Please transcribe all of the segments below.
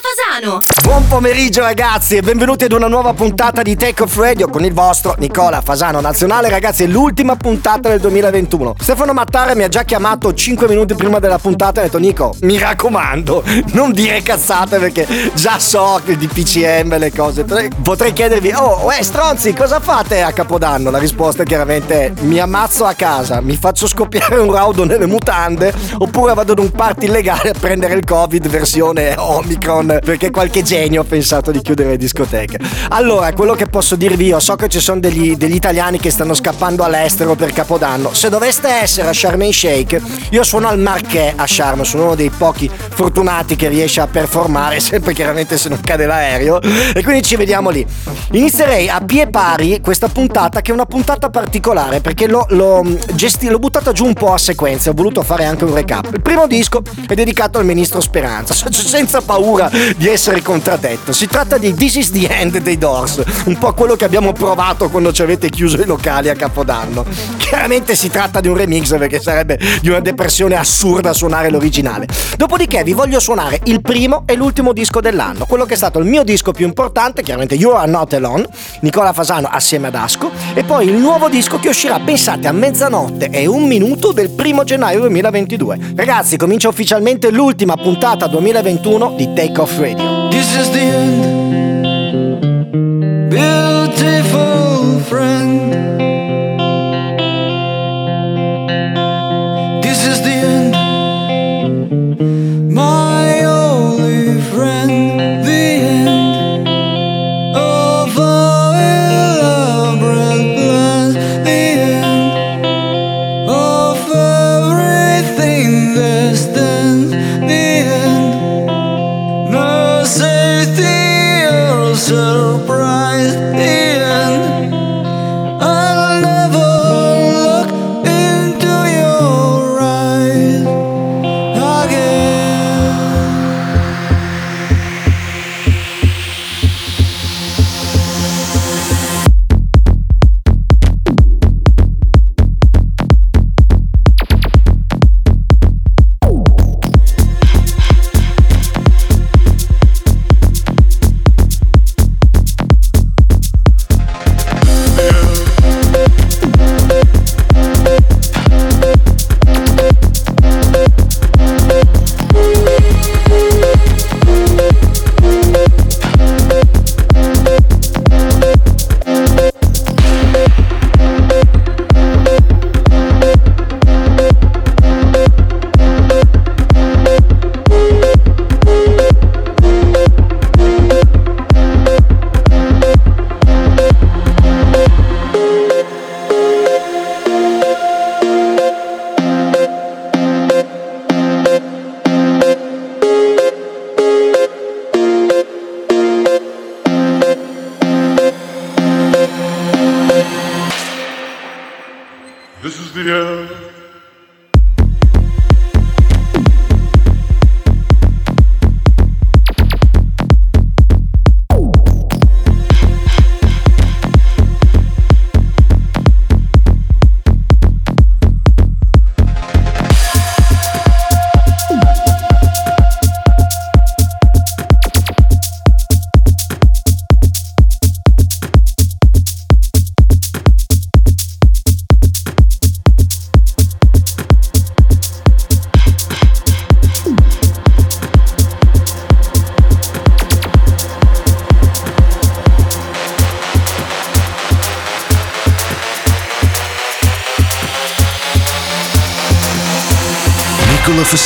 Fasano. Buon pomeriggio ragazzi e benvenuti ad una nuova puntata di Takeoff Radio con il vostro Nicola Fasano Nazionale. Ragazzi, è l'ultima puntata del 2021. Stefano Mattare mi ha già chiamato 5 minuti prima della puntata e ha detto: Nico, mi raccomando, non dire cazzate perché già so che di PCM le cose. Potrei chiedervi: stronzi, cosa fate a Capodanno? La risposta chiaramente è: mi ammazzo a casa, mi faccio scoppiare un raudo nelle mutande oppure vado ad un party illegale a prendere il Covid versione Omicron perché qualche genio ha pensato di chiudere le discoteche. Allora, quello che posso dirvi io, so che ci sono degli italiani che stanno scappando all'estero per Capodanno. Se doveste essere a Sharm El Sheikh, io suono al Marquee a Sharm, sono uno dei pochi fortunati che riesce a performare, sempre chiaramente se non cade l'aereo, e quindi ci vediamo lì. Inizierei a pie pari questa puntata, che è una puntata particolare perché l'ho buttata giù un po' a sequenza, ho voluto fare anche un recap. Il primo disco è dedicato al Ministro Speranza, senza paura di essere contraddetto. Si tratta di This Is The End dei Doors, un po' quello che abbiamo provato quando ci avete chiuso i locali a Capodanno. Chiaramente si tratta di un remix perché sarebbe di una depressione assurda suonare l'originale. Dopodiché vi voglio suonare il primo e l'ultimo disco dell'anno, quello che è stato il mio disco più importante, chiaramente You Are Not Alone, Nicola Fasano assieme ad Asco, e poi il nuovo disco che uscirà, pensate, a mezzanotte e un minuto del 1 gennaio 2022. Ragazzi, comincia ufficialmente l'ultima puntata 2021 di Take Off Radio. This is the end, beautiful friend. This is the end, my only friend. The end of our elaborate plans. The end of everything that stands. The end, no safety or surprise. The end, I'll never look into your eyes again. This is the end.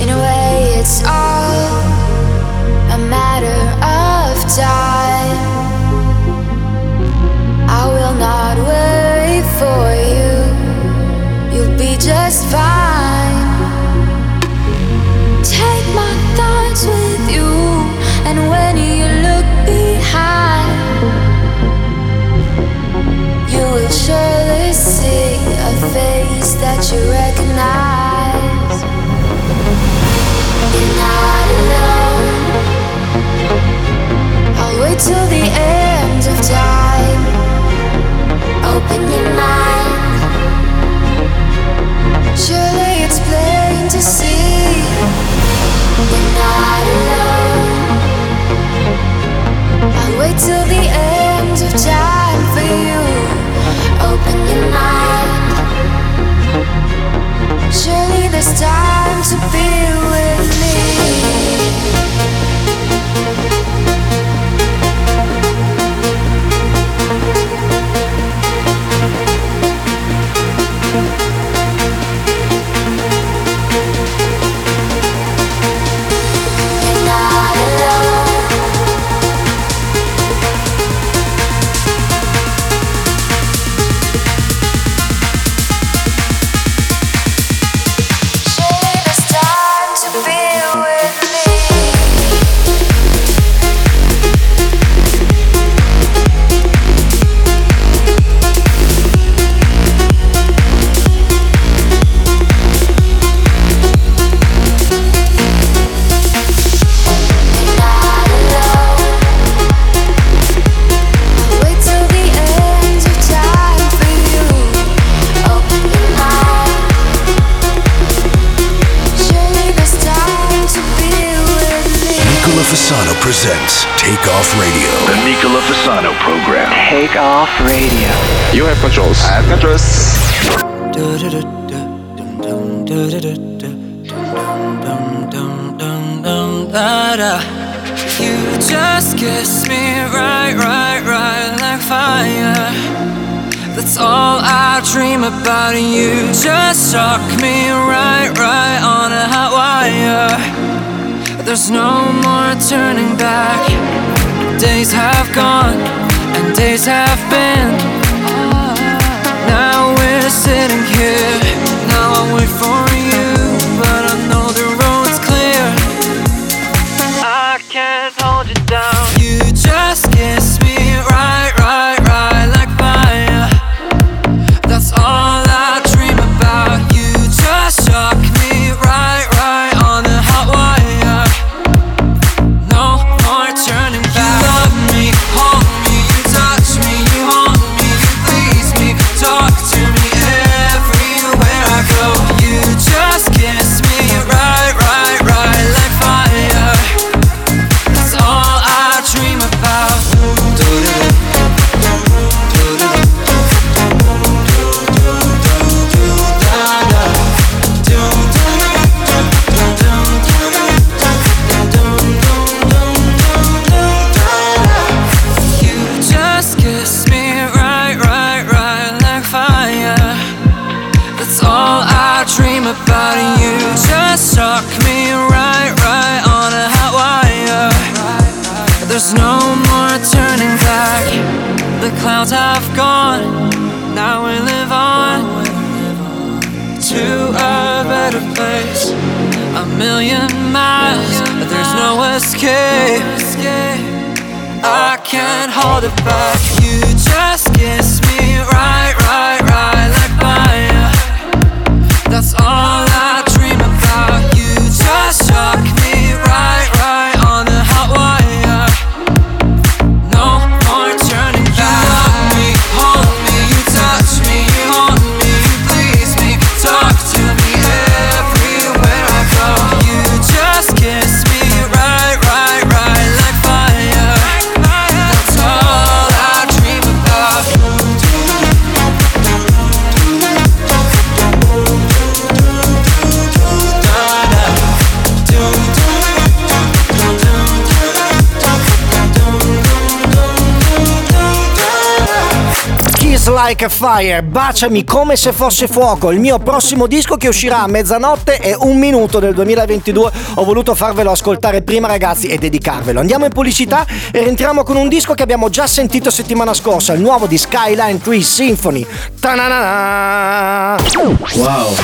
In a way, it's all a matter of time. I will not wait for you. You'll be just fine. Take my thoughts with you, and when you look behind, you will surely see a face that you recognize. You're not alone. I'll wait till the end. wait till the end of time for you. Open your mind. Surely there's time to be with me. Fasano presents Takeoff Radio. The Nicola Fasano program. Takeoff Radio. You have controls. I have controls. You just kiss me right like fire. That's all I dream about. You just shock me right on a hot wire. There's no more turning back. Days have gone and days have been. Now we're sitting here. Now I'll wait for you, but I know the road's clear. I can't hold you down. You just kiss me right like fire. That's all I dream about. You just shock me right on the hot wire. Clouds have gone, now we live on to a better place. A million miles, but there's no escape. I can't hold it back. You just kiss me right like fire. That's all I dream about. You just shock me right on the hot wire. Like a Fire, baciami come se fosse fuoco, il mio prossimo disco che uscirà a mezzanotte e un minuto del 2022. Ho voluto farvelo ascoltare prima, ragazzi, e dedicarvelo. Andiamo in pubblicità e rientriamo con un disco che abbiamo già sentito settimana scorsa, il nuovo di Skyline 3 Symphony. Ta-na-na-na! Wow!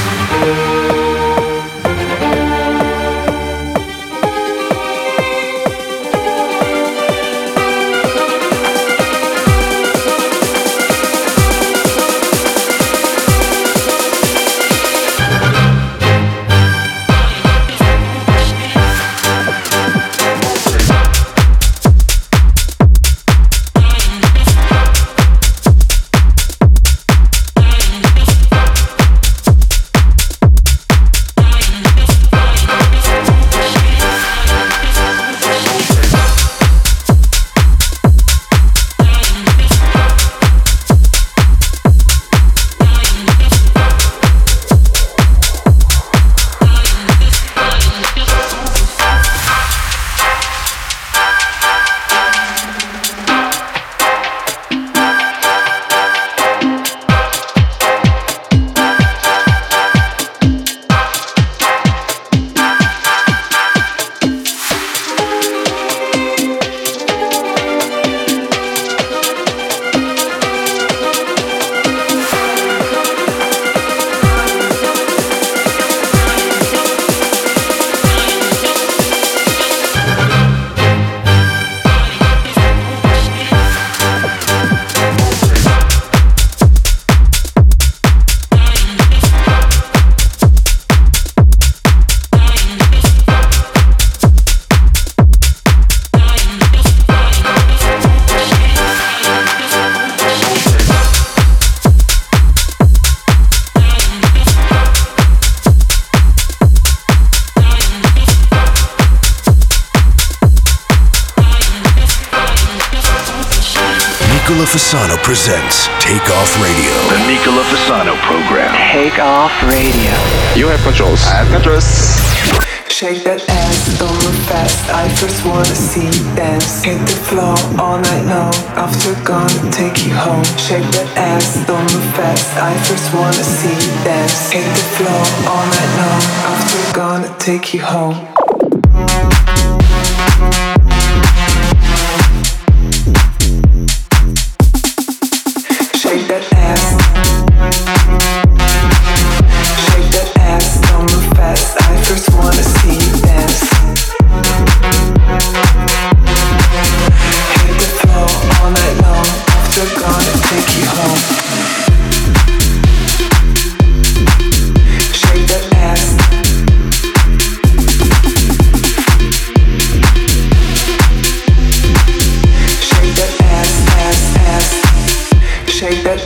Nicola Fasano presents Takeoff Radio. The Nicola Fasano program. Takeoff Radio. You have controls. I have controls. Shake that ass, don't look fast. I first wanna see you dance. Hit the floor all night long. After gonna take you home. Shake that ass, don't look fast. I first wanna see you dance. Hit the floor all night long. After gonna take you home. Shake that ass. Shake that ass. Shake that ass. Shake that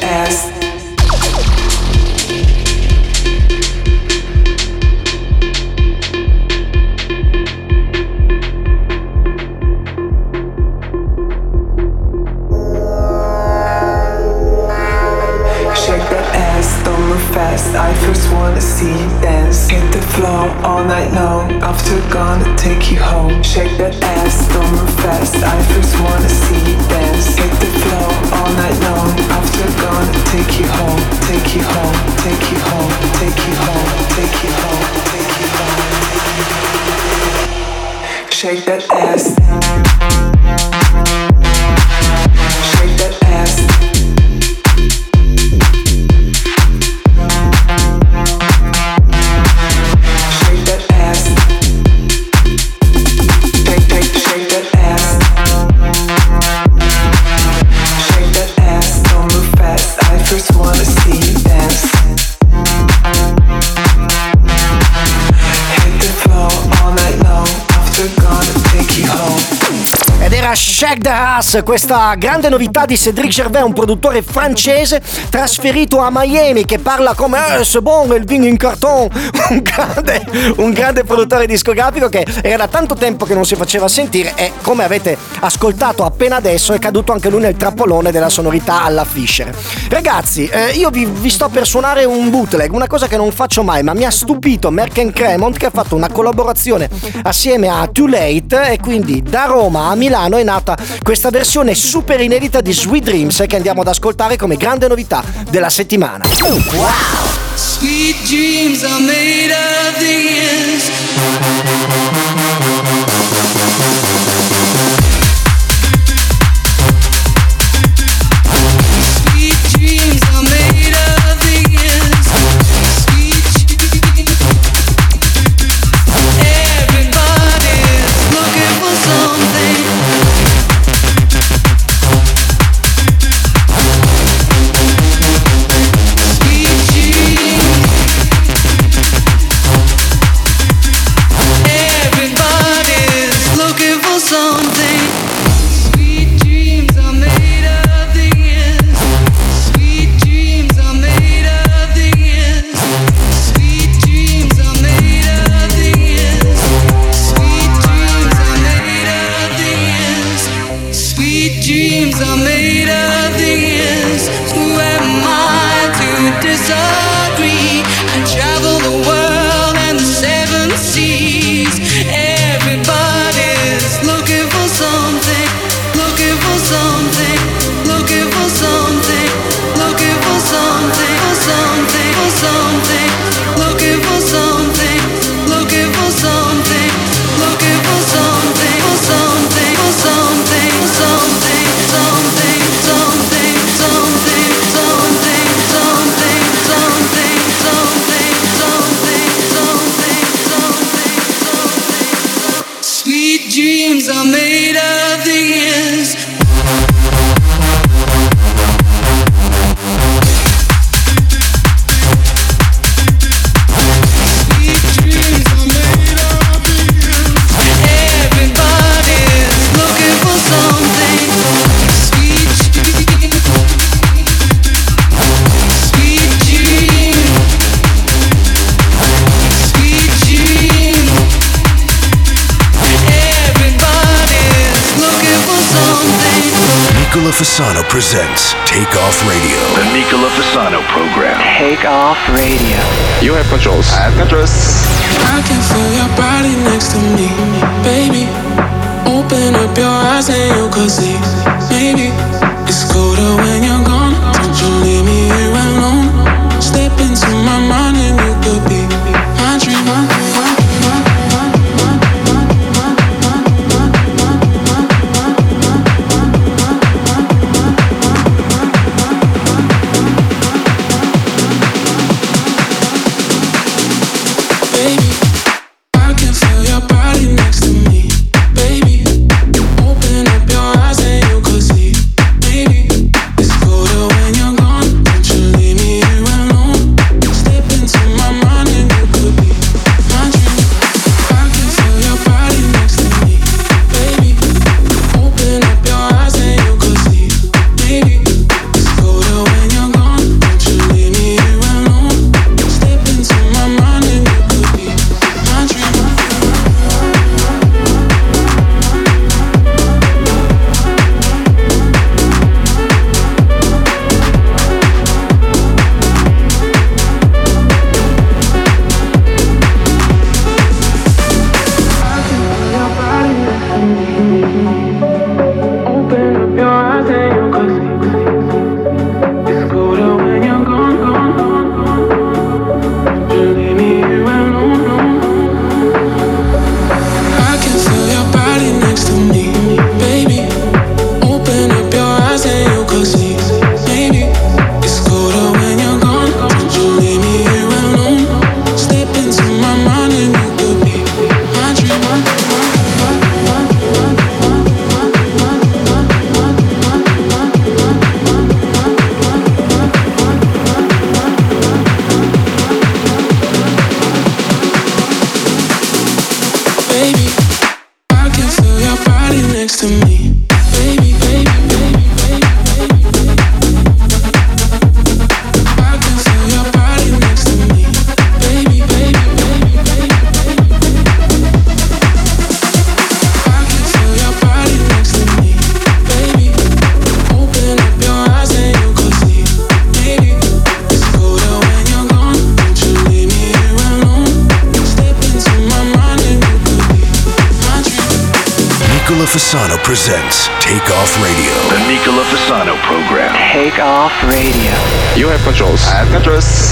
ass. Shake that ass. Don't move fast. I first wanna see you dance. Hit the floor all night long. Ed era Shake the Ass, questa grande novità di Cédric Gervais, un produttore francese trasferito a Miami che parla come c'est bon il vino in carton, un grande produttore discografico che era da tanto tempo che non si faceva sentire e, come avete ascoltato appena adesso, è caduto anche lui nel trappolone della sonorità alla Fisher. Ragazzi, io vi sto per suonare un bootleg, una cosa che non faccio mai, ma mi ha stupito Merck and Cremont, che ha fatto una collaborazione assieme a Too Late, e quindi da Roma a Milano è nata questa versione super inedita di Sweet Dreams che andiamo ad ascoltare come grande novità della settimana. Wow! Sweet dreams are made of these. Fasano presents Takeoff Radio. The Nicola Fasano program. Takeoff Radio. You have controls. I have controls. I can feel your body next to me, baby. Open up your eyes and you can see, maybe it's colder when you're gone. Don't you leave me here alone. Step into my mind and you could be my dream. Fasano presents Takeoff Radio. The Nicola Fasano program. Takeoff Radio. You have controls. I have controls.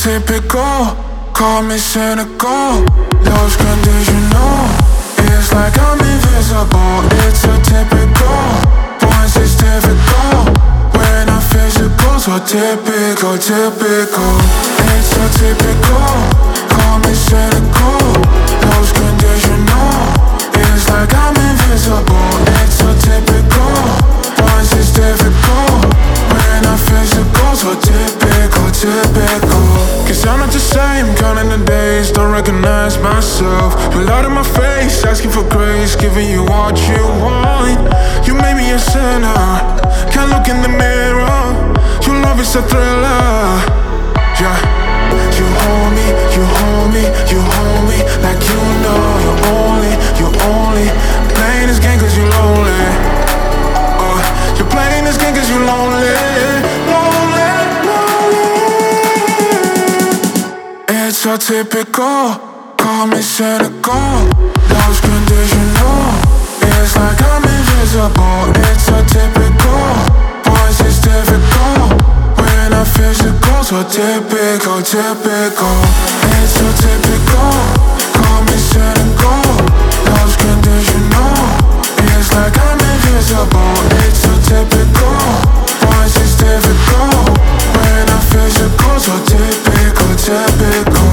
Typical, call me cynical. Love's conditional, it's like I'm invisible. It's a typical, once it's difficult. When I'm physical, so typical, typical. It's a typical, call me cynical. Love's conditional, it's like I'm invisible. It's a typical, once it's difficult. When I'm physical, so typical, typical. Cause I'm not the same, counting the days, don't recognize myself. You're loud in my face, asking for grace, giving you what you want. You made me a sinner, can't look in the mirror. Your love is a thriller, yeah. You hold me, you hold me. Like you know, you only playing this game cause you love me. se peccò, come se ne go. Love's conditional, it's like I'm invisible. It's so typical, boys it's difficult. When I physical, so typical, typical. It's so typical, come se ne go. Love's conditional, it's like I'm invisible. It's so typical, boys it's difficult. When I physical, so typical, typical.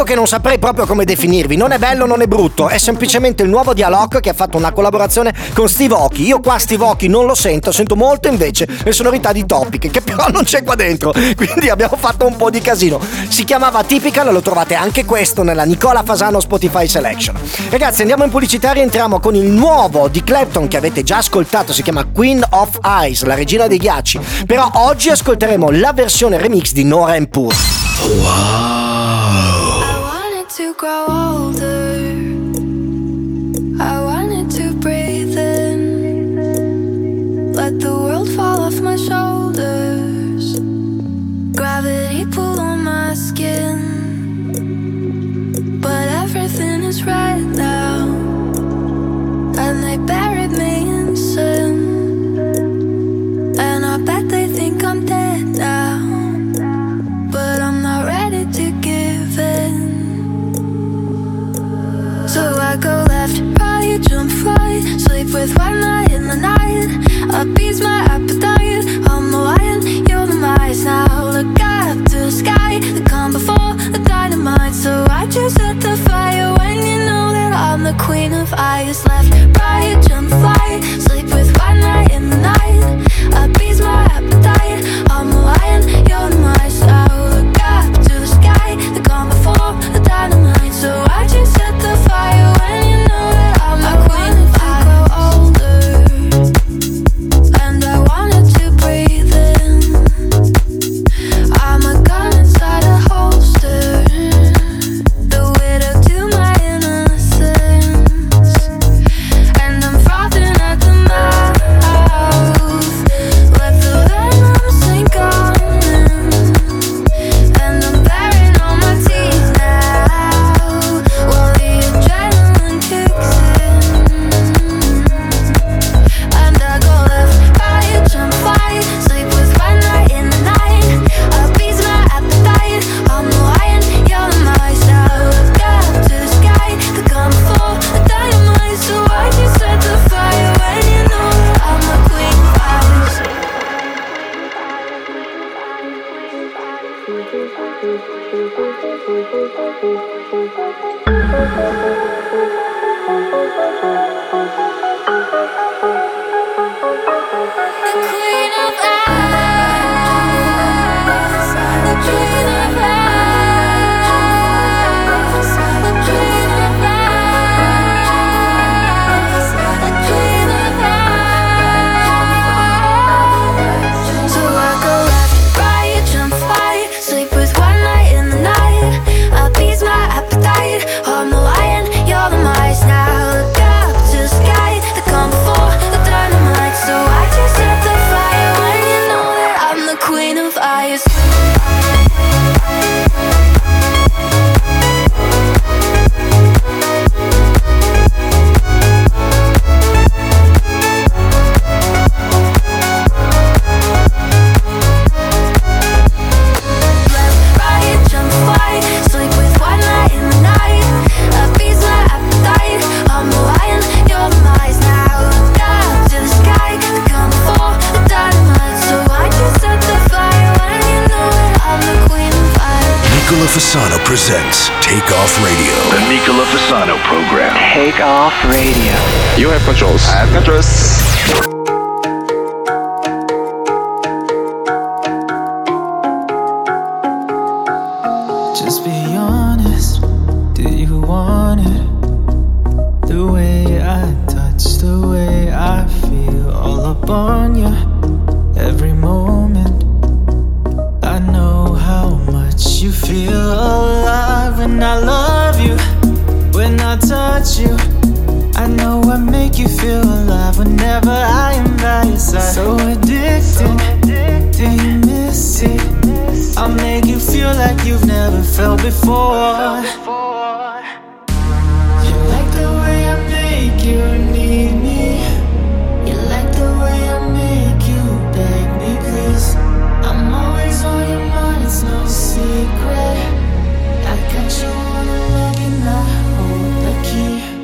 Che non saprei proprio come definirvi, non è bello, non è brutto, è semplicemente il nuovo di Alok che ha fatto una collaborazione con Stivoki. Io qua Stivoki non lo sento, sento molto invece le sonorità di Topic, che però non c'è qua dentro, quindi abbiamo fatto un po' di casino. Si chiamava Typical, lo trovate anche questo nella Nicola Fasano Spotify Selection. Ragazzi, andiamo in pubblicità, rientriamo con il nuovo di Clapton che avete già ascoltato, si chiama Queen of Ice, la regina dei ghiacci, però oggi ascolteremo la versione remix di Nora Poor. Wow. To grow older, I wanted to breathe in, let the world fall off my shoulders, gravity pull on my skin, but everything is right now, and they buried me in sin, and I bet they think I'm dead now, but I'm not ready to give in. So I go left, right, jump flight, sleep with one eye in the night, appease my appetite, I'm the lion, you're the mice, now look up to the sky, the calm before the dynamite, so I just set the fire when you know that I'm the queen of ice. Left, right, jump flight, sleep with one eye in the night, appease my appetite, I'm the lion, you're the mice, now look up to the sky, the calm before the dynamite, so I just set the fire when you know that I'm a queen of ice. Older, and I wanted to breathe in. I'm a gun inside a holster, the widow to my innocence, and I'm frothing at the mouth. Let the venom sink on in, and I'm baring all my teeth now, while the adrenaline kicks in. And I go left, right, jump fly, sleep with one eye in the night, appease my appetite, I'm the lion, you're the mice, now look up to the sky, the calm before the dynamite, so I just set the fire when you know that I'm a queen of ice. The queen of ice, the queen of ice, the queen of ice, the queen of ice. So I go left, right, jump fly, sleep with one eye in the night, appease my appetite, I'm the lion, you're the mice, now look up to the sky, the calm before the dynamite, so I just set the fire when you know that I'm the queen of ice. Left, right, jump fly, sleep with one eye in the night, appease my appetite, I'm the lion, you're the mice, now look up to the sky, the calm before the dynamite, so I just set the fire when you know that I'm the queen of ice. Nicola Fasano presents Takeoff Radio. The Nicola Fasano program. Take off radio. You have controls. I have controls. Just up on you every moment. I know how much you feel alive when I love you, when I touch you. I know I make you feel alive whenever I am by your side. So addicted, do you miss it? I'll make you feel like you've never felt before. You like the way I make you need me. You like the way I make you beg me please. I'm always on your mind, it's no secret. I got you on the leg and I hold the key.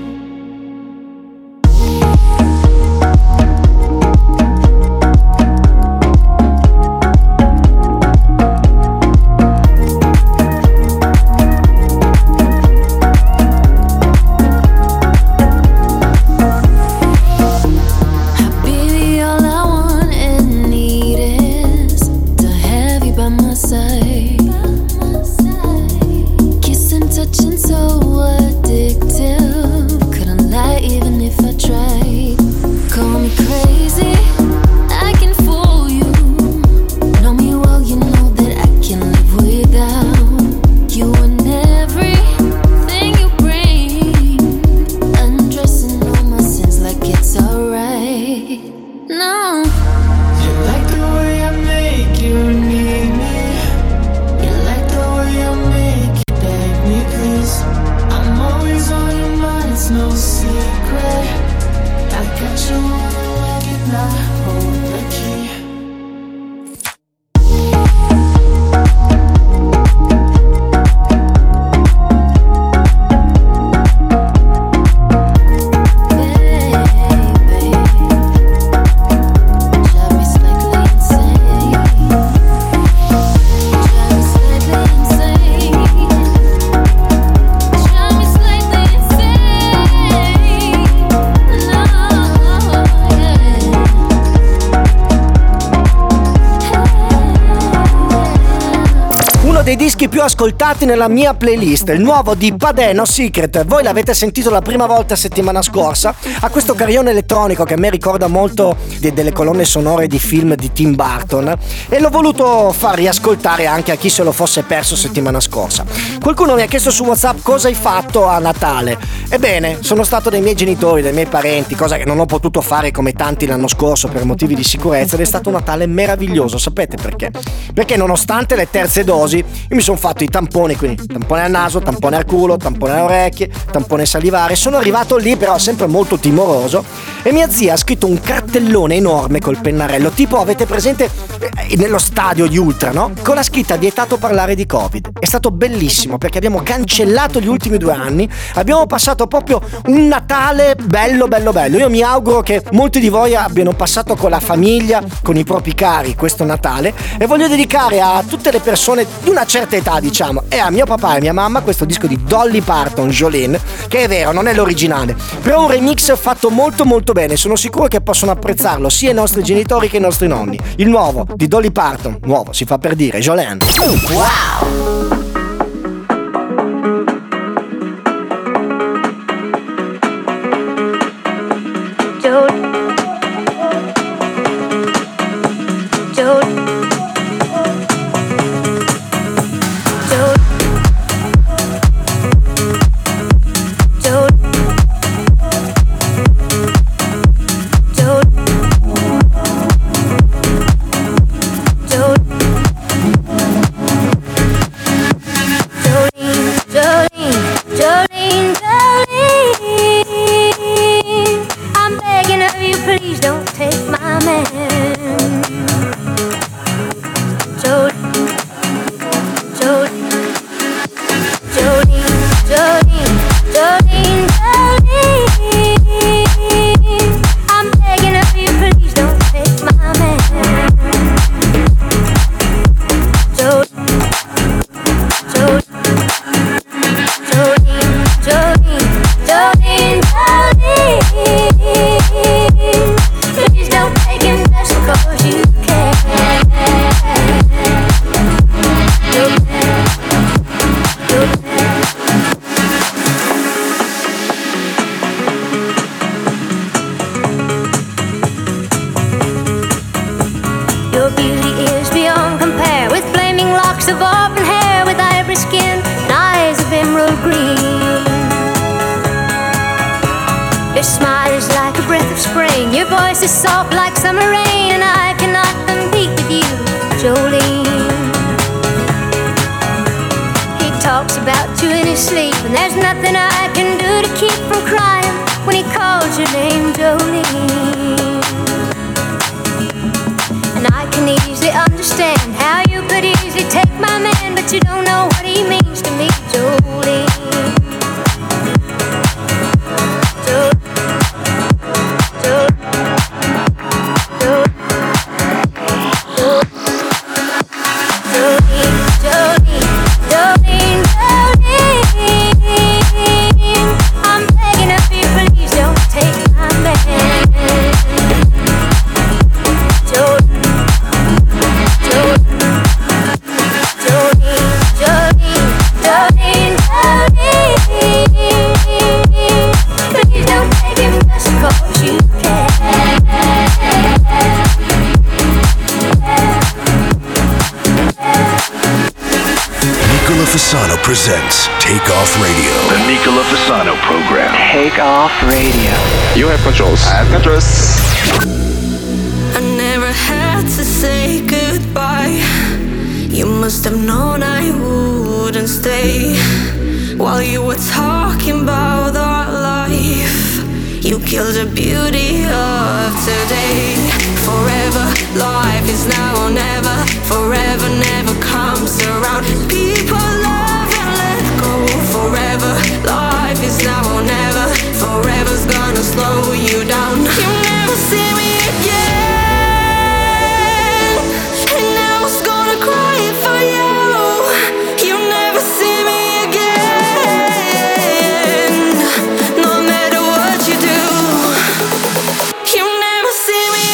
Più ascoltati nella mia playlist, il nuovo di Padeno Secret. Voi l'avete sentito la prima volta settimana scorsa. Ha questo carillone elettronico che a me ricorda molto delle colonne sonore di film di Tim Burton, e l'ho voluto far riascoltare anche a chi se lo fosse perso settimana scorsa. Qualcuno mi ha chiesto su WhatsApp cosa hai fatto a Natale. Ebbene, sono stato dai miei genitori, dai miei parenti, cosa che non ho potuto fare come tanti l'anno scorso per motivi di sicurezza, ed è stato un Natale meraviglioso. Sapete perché? Perché nonostante le terze dosi io mi sono fatto i tamponi, quindi tampone al naso, tampone al culo, tampone alle orecchie, tampone salivare. Sono arrivato lì però sempre molto timoroso, e mia zia ha scritto un cartellone enorme col pennarello, tipo avete presente nello stadio di Ultra, no? Con la scritta vietato parlare di Covid. È stato bellissimo perché abbiamo cancellato gli ultimi 2 anni, abbiamo passato proprio un Natale bello bello bello. Io mi auguro che molti di voi abbiano passato con la famiglia, con i propri cari questo Natale, e voglio dedicare a tutte le persone di una certa età, diciamo, e a mio papà e mia mamma questo disco di Dolly Parton, Jolene, che è vero non è l'originale, però un remix fatto molto molto bene. Sono sicuro che possono apprezzarlo sia i nostri genitori che i nostri nonni. Il nuovo di Dolly Parton, nuovo si fa per dire, Jolene. Wow. Please don't take it. Your beauty is beyond compare, with flaming locks of auburn hair, with ivory skin and eyes of emerald green. Your smile is like a breath of spring, your voice is soft like summer rain, and I cannot compete with you, Jolene. He talks about you in his sleep, and there's nothing I can do to keep from crying when he calls your name, Jolene. I can easily understand how you could easily take my man, but you don't know what he means to me, Jolene. Fasano presents Takeoff Radio. The Nicola Fasano program. Takeoff Radio. You have controls. I have controls. I never had to say goodbye. You must have known I wouldn't stay. While you were talking about our life, you killed the beauty of today. Forever, life is now or never. Forever never comes around. People love and let go. Forever, life is now or never. Forever's gonna slow you down. You never see me again, and I was gonna cry for you. You never see me again, no matter what you do. You never see me again.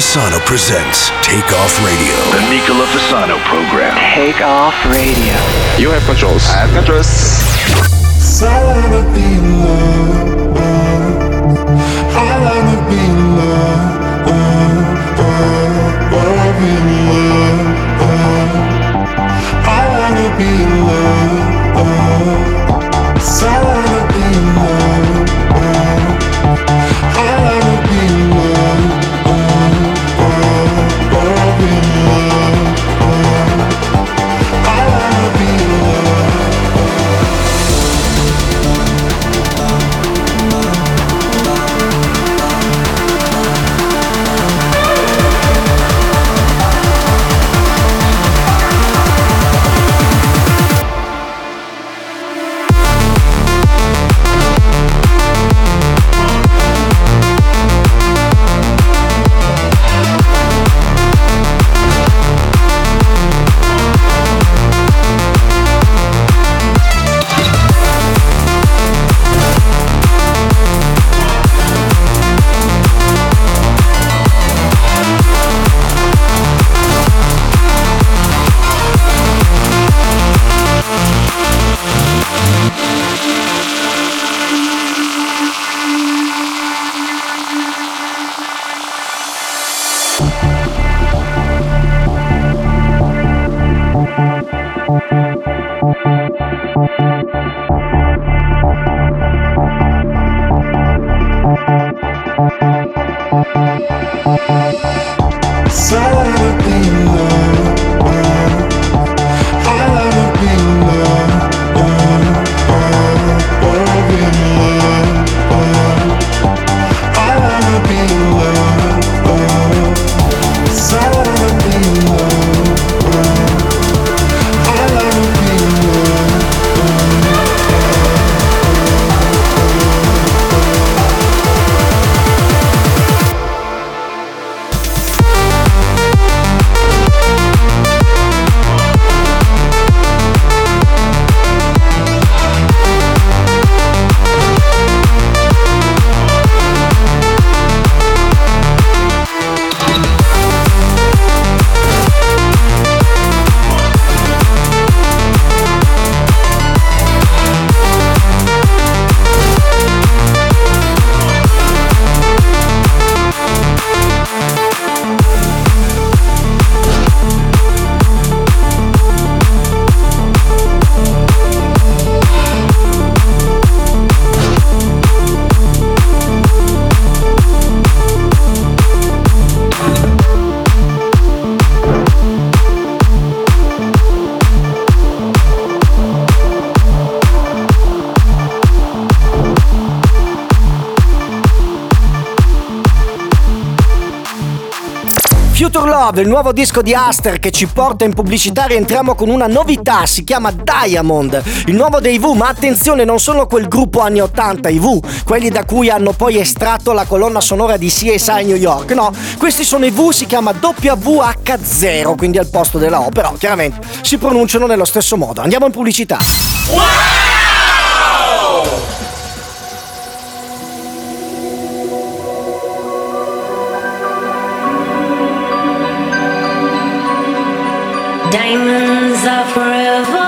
Fasano presents Takeoff Radio. The Nicola Fasano program. Takeoff Radio. You have controls. I have controls. So I wanna be in love. I wanna be in love. Wanna be in love. I wanna be in love. So I wanna be in love. I wanna be in love. Future Love, il nuovo disco di Aster che ci porta in pubblicità, rientriamo con una novità, si chiama Diamond, il nuovo dei V, ma attenzione, non sono quel gruppo anni 80, i V, quelli da cui hanno poi estratto la colonna sonora di CSI New York, no, questi sono i V, si chiama WH0, quindi al posto della O, però chiaramente si pronunciano nello stesso modo. Andiamo in pubblicità. Wow! Diamonds are forever,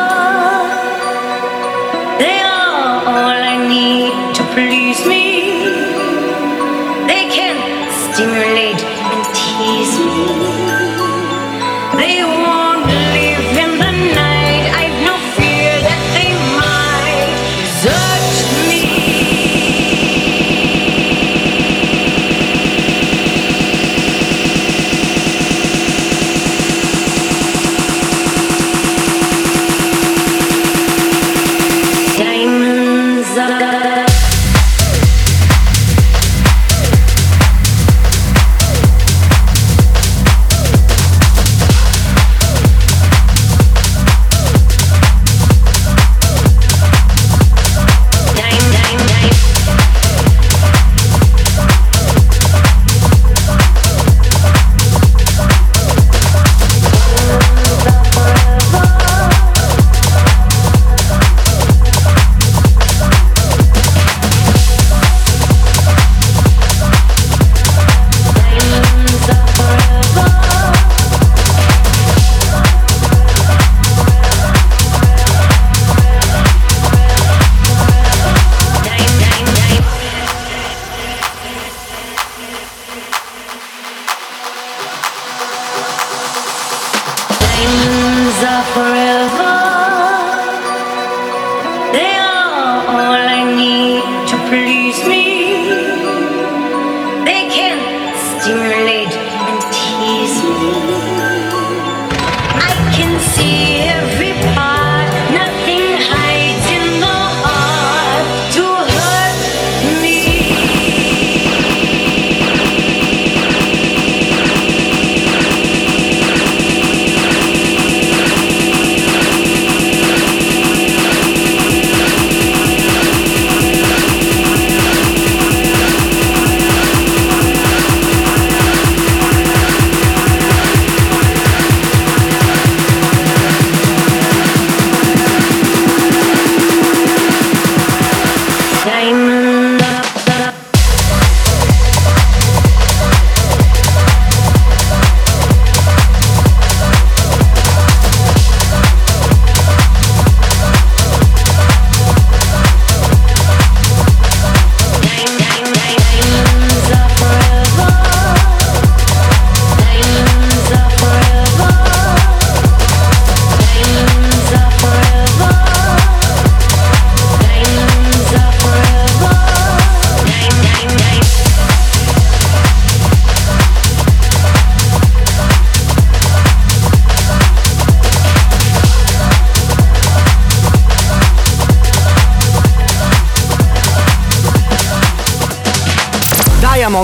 they are all I need to please me. They can stimulate and tease me. They won't live in the night, I've no fear that they might search me.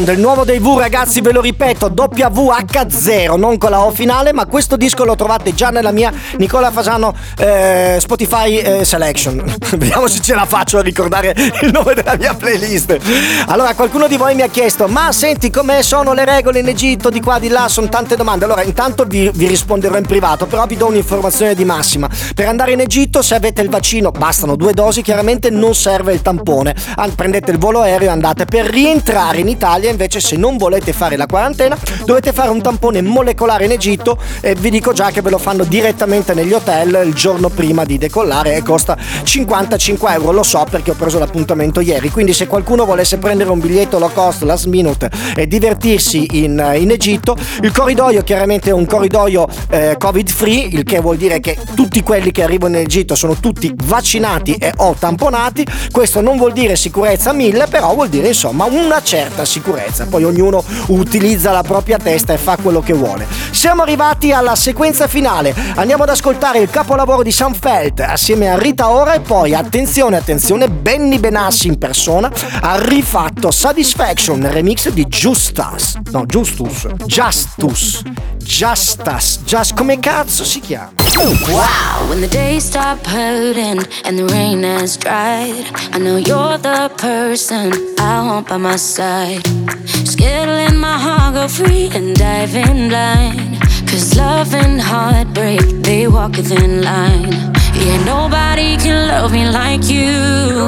Del nuovo dei V, ragazzi, ve lo ripeto, WH0, non con la O finale, ma questo disco lo trovate già nella mia Nicola Fasano Spotify Selection. Vediamo se ce la faccio a ricordare il nome della mia playlist. Allora, qualcuno di voi mi ha chiesto: ma senti, com'è, sono le regole in Egitto, di qua di là, sono tante domande. Allora, intanto vi risponderò in privato, però vi do un'informazione di massima. Per andare in Egitto, se avete il vaccino, bastano 2 dosi, chiaramente non serve il tampone, prendete il volo aereo e andate. Per rientrare in Italia invece, se non volete fare la quarantena, dovete fare un tampone molecolare in Egitto, e vi dico già che ve lo fanno direttamente negli hotel il giorno prima di decollare, e costa 55 euro. Lo so perché ho preso l'appuntamento ieri, quindi se qualcuno volesse prendere un biglietto low cost last minute e divertirsi in Egitto, il corridoio chiaramente è un corridoio covid free, il che vuol dire che tutti quelli che arrivano in Egitto sono tutti vaccinati e o tamponati. Questo non vuol dire sicurezza 1000, però vuol dire insomma una certa sicurezza. sicurezza. Poi ognuno utilizza la propria testa e fa quello che vuole. Siamo arrivati alla sequenza finale. Andiamo ad ascoltare il capolavoro di Sam Feldt assieme a Rita Ora e poi, attenzione, attenzione, Benny Benassi in persona ha rifatto Satisfaction nel remix di Justice. No, Justice, come cazzo si chiama? Wow, when the days stop hurting and the rain has dried, I know you're the person I want by my side. Skittling my heart, go free and diving blind, 'cause love and heartbreak, they walk within line. Yeah, nobody can love me like you,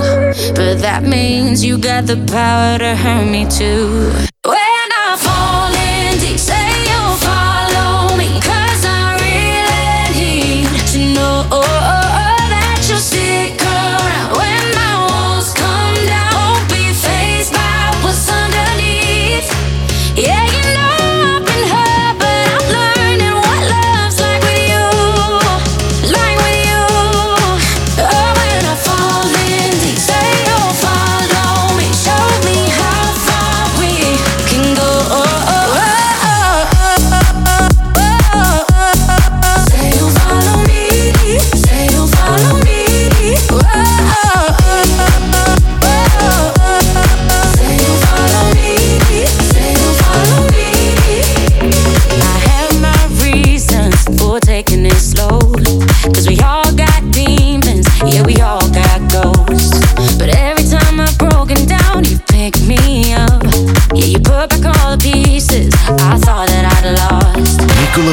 but that means you got the power to hurt me too. When I fall in deep, say you'll follow me, 'cause I really need to know that you'll stick around. When my walls come down, won't be fazed by what's underneath. Yeah, you know I've been hurt, but I'm learning what love's like with you, like with you. Oh, when I fall in deep, say you'll follow me, show me how far we can go. Say you'll follow me, say you'll follow me. Say you'll follow me, say you'll follow me. I have my reasons for taking it slow, 'cause we all got demons, yeah, we all got ghosts. But every time I've broken down, you pick me up. Yeah, you put back all the pieces I thought that I'd lost. Nicola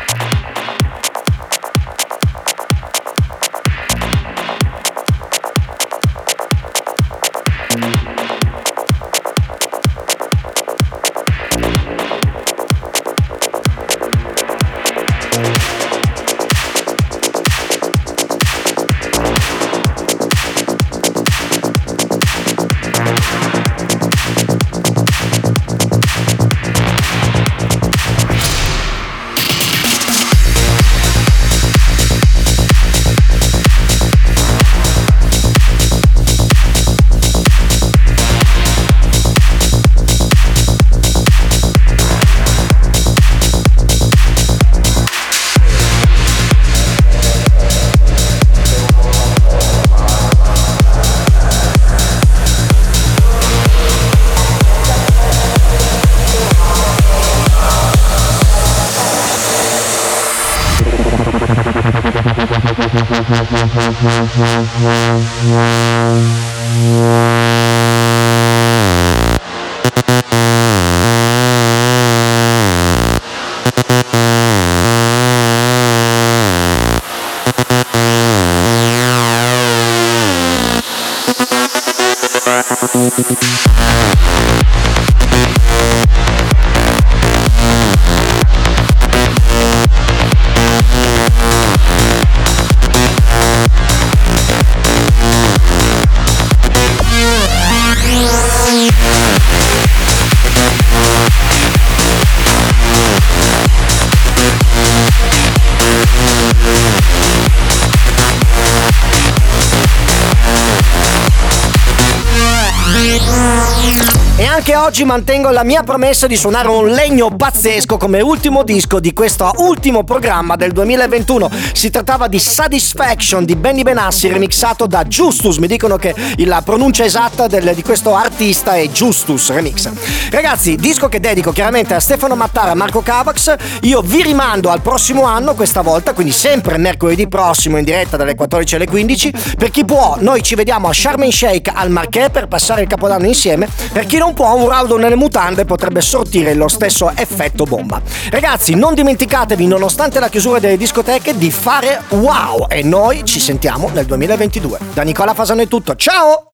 Oggi mantengo la mia promessa di suonare un legno pazzesco come ultimo disco di questo ultimo programma del 2021. Si trattava di Satisfaction di Benny Benassi, remixato da Justice. Mi dicono che la pronuncia esatta di questo artista è Justice Remix. Ragazzi, disco che dedico chiaramente a Stefano Mattare, a Marco Cavax. Io vi rimando al prossimo anno, questa volta, quindi sempre mercoledì prossimo in diretta dalle 14 alle 15. Per chi può, noi ci vediamo a Sharm El Sheikh al Marquee per passare il Capodanno insieme. Per chi non può, un nelle mutande potrebbe sortire lo stesso effetto bomba. Ragazzi, non dimenticatevi, nonostante la chiusura delle discoteche, di fare wow, e noi ci sentiamo nel 2022. Da Nicola Fasano è tutto, ciao!